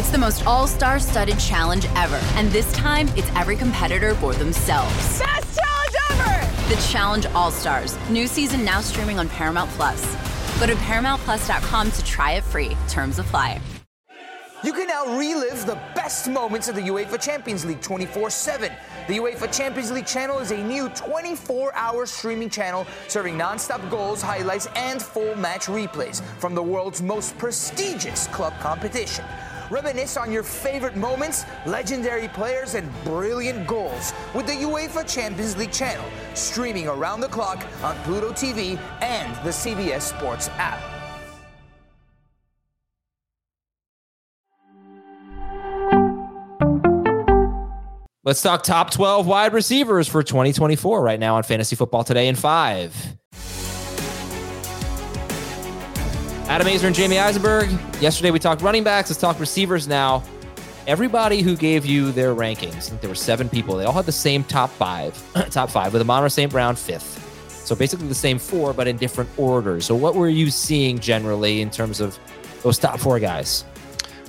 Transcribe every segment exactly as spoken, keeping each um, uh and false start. It's the most all-star studded challenge ever. And this time, it's every competitor for themselves. Best challenge ever! The Challenge All-Stars. New season now streaming on Paramount+. Go to Paramount Plus dot com to try it free. Terms apply. You can now relive the best moments of the UEFA Champions League twenty-four seven. The UEFA Champions League channel is a new twenty-four hour streaming channel serving non-stop goals, highlights, and full match replays from the world's most prestigious club competition. Reminisce on your favorite moments, legendary players, and brilliant goals with the UEFA Champions League channel, streaming around the clock on Pluto T V and the C B S Sports app. Let's talk top twelve wide receivers for twenty twenty-four right now on Fantasy Football Today in five. Adam Aizer and Jamey Eisenberg. Yesterday we talked running backs. Let's talk receivers now. Everybody who gave you their rankings, I think there were seven people, they all had the same top five, top five with Amon-Ra Saint Brown fifth. So basically the same four, but in different orders. So what were you seeing generally in terms of those top four guys?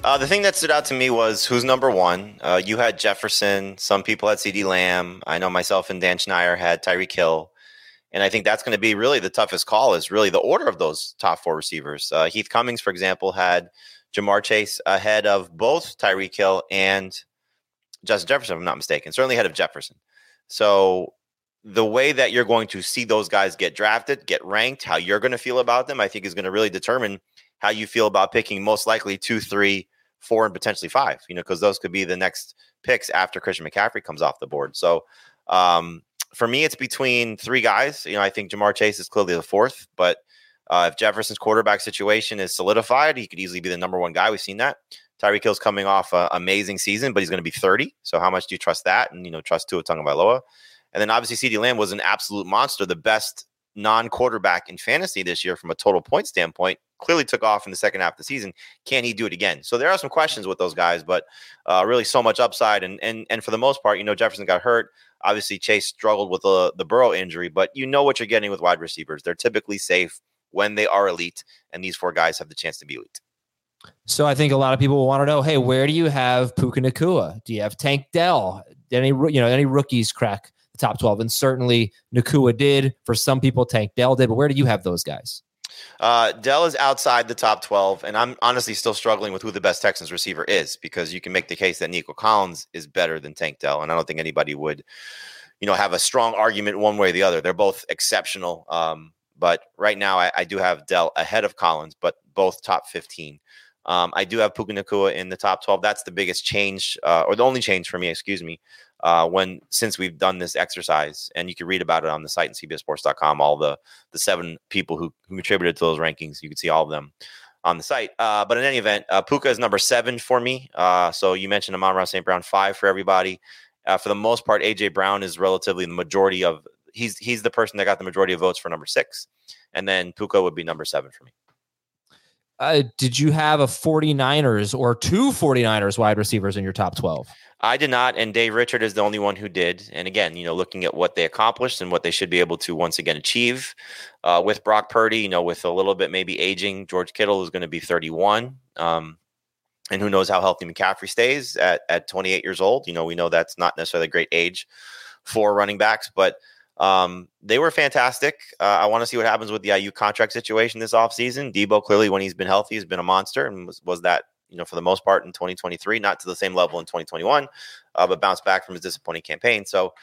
Uh, the thing that stood out to me was who's number one. Uh, you had Jefferson. Some people had CeeDee Lamb. I know myself and Dan Schneier had Tyreek Hill. And I think that's going to be really the toughest call is really the order of those top four receivers. Uh, Heath Cummings, for example, had Jamar Chase ahead of both Tyreek Hill and Justin Jefferson, if I'm not mistaken, certainly ahead of Jefferson. So the way that you're going to see those guys get drafted, get ranked, how you're going to feel about them, I think is going to really determine how you feel about picking most likely two, three, four, and potentially five, you know, because those could be the next picks after Christian McCaffrey comes off the board. So um, for me, it's between three guys. You know, I think Jamar Chase is clearly the fourth, but uh, if Jefferson's quarterback situation is solidified, he could easily be the number one guy. We've seen that. Tyreek Hill's coming off an amazing season, but he's going to be thirty. So how much do you trust that? And, you know, trust Tua Tagovailoa. And then obviously CeeDee Lamb was an absolute monster, the best non-quarterback in fantasy this year from a total point standpoint. Clearly took off in the second half of the season. Can he do it again? So there are some questions with those guys, but uh, really so much upside. And and and for the most part, you know, Jefferson got hurt. Obviously, Chase struggled with the, the Burrow injury, but you know what you're getting with wide receivers. They're typically safe when they are elite, and these four guys have the chance to be elite. So I think a lot of people will want to know, hey, where do you have Puka Nacua? Do you have Tank Dell? Did any, you know, any rookies crack the top twelve? And certainly Nacua did. For some people, Tank Dell did. But where do you have those guys? Uh, Dell is outside the top twelve, and I'm honestly still struggling with who the best Texans receiver is, because you can make the case that Nico Collins is better than Tank Dell, and I don't think anybody would, you know, have a strong argument one way or the other. They're both exceptional, um, but right now I, I do have Dell ahead of Collins, but both top fifteen. Um, I do have Puka Nacua in the top twelve. That's the biggest change, uh, or the only change for me, excuse me, uh, when since we've done this exercise. And you can read about it on the site and C B S Sports dot com. All the the seven people who, who contributed to those rankings, you can see all of them on the site. Uh, but in any event, uh, Puka is number seven for me. Uh, so you mentioned Amon-Ra Saint Brown, five for everybody. Uh, for the most part, A J Brown is relatively the majority of he's he's the person that got the majority of votes for number six, and then Puka would be number seven for me. Uh, did you have a 49ers or two 49ers wide receivers in your top twelve? I did not, and Dave Richard is the only one who did. And again, you know, looking at what they accomplished and what they should be able to once again achieve uh, with Brock Purdy, you know, with a little bit maybe aging, George Kittle is going to be thirty-one. Um, and who knows how healthy McCaffrey stays at, at twenty-eight years old. You know, we know that's not necessarily a great age for running backs, but Um, they were fantastic. Uh, I want to see what happens with the I U contract situation this offseason. Debo, clearly, when he's been healthy, has been a monster and was, was that, you know, for the most part in twenty twenty-three, not to the same level in twenty twenty-one, uh, but bounced back from his disappointing campaign. So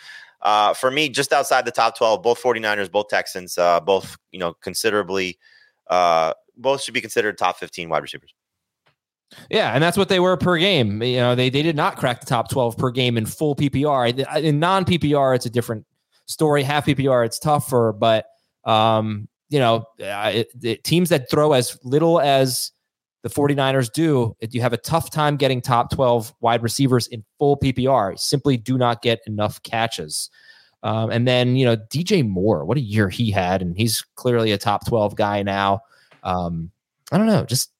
uh, for me, just outside the top twelve, both 49ers, both Texans, uh, both, you know, considerably, uh, both should be considered top fifteen wide receivers. Yeah, and that's what they were per game. You know, they, they did not crack the top twelve per game in full P P R. In non-P P R, it's a different story. Half P P R, it's tougher, but um, you know, it, it, teams that throw as little as the 49ers do, it, you have a tough time getting top twelve wide receivers in full P P R. Simply do not get enough catches. Um, and then, you know, D J Moore, what a year he had, and he's clearly a top twelve guy now. Um, I don't know, just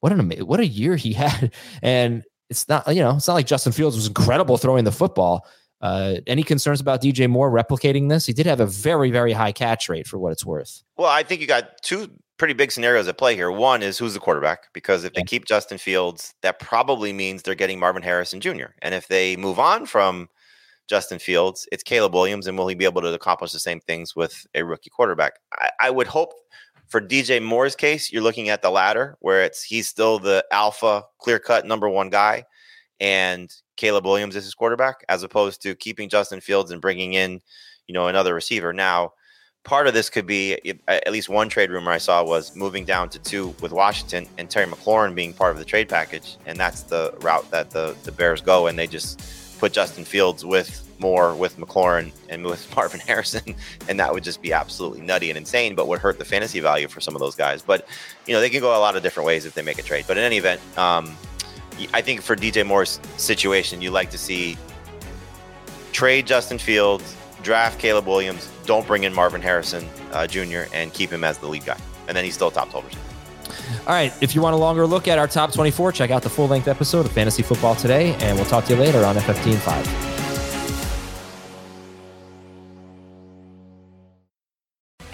what an amazing, what a year he had. And it's not, you know, it's not like Justin Fields was incredible throwing the football. Uh, any concerns about D J Moore replicating this? He did have a very, very high catch rate for what it's worth. Well, I think you got two pretty big scenarios at play here. One is who's the quarterback, because if they keep Justin Fields, that probably means they're getting Marvin Harrison Junior And if they move on from Justin Fields, it's Caleb Williams, and will he be able to accomplish the same things with a rookie quarterback? I, I would hope for D J Moore's case, you're looking at the latter, where it's he's still the alpha, clear-cut number one guy, and Caleb Williams is his quarterback, as opposed to keeping Justin Fields and bringing in, you know, another receiver. Now, part of this could be, at least one trade rumor I saw was moving down to two with Washington and Terry McLaurin being part of the trade package, and that's the route that the, the Bears go, and they just put Justin Fields with Moore, with McLaurin, and with Marvin Harrison, and that would just be absolutely nutty and insane, but would hurt the fantasy value for some of those guys. But, you know, they can go a lot of different ways if they make a trade. But in any event, um, I think for D J Moore's situation, you like to see trade Justin Fields, draft Caleb Williams, don't bring in Marvin Harrison uh, Junior, and keep him as the lead guy. And then he's still a top twelve receiver. All right, if you want a longer look at our top twenty-four, check out the full-length episode of Fantasy Football Today, and we'll talk to you later on F F T and five.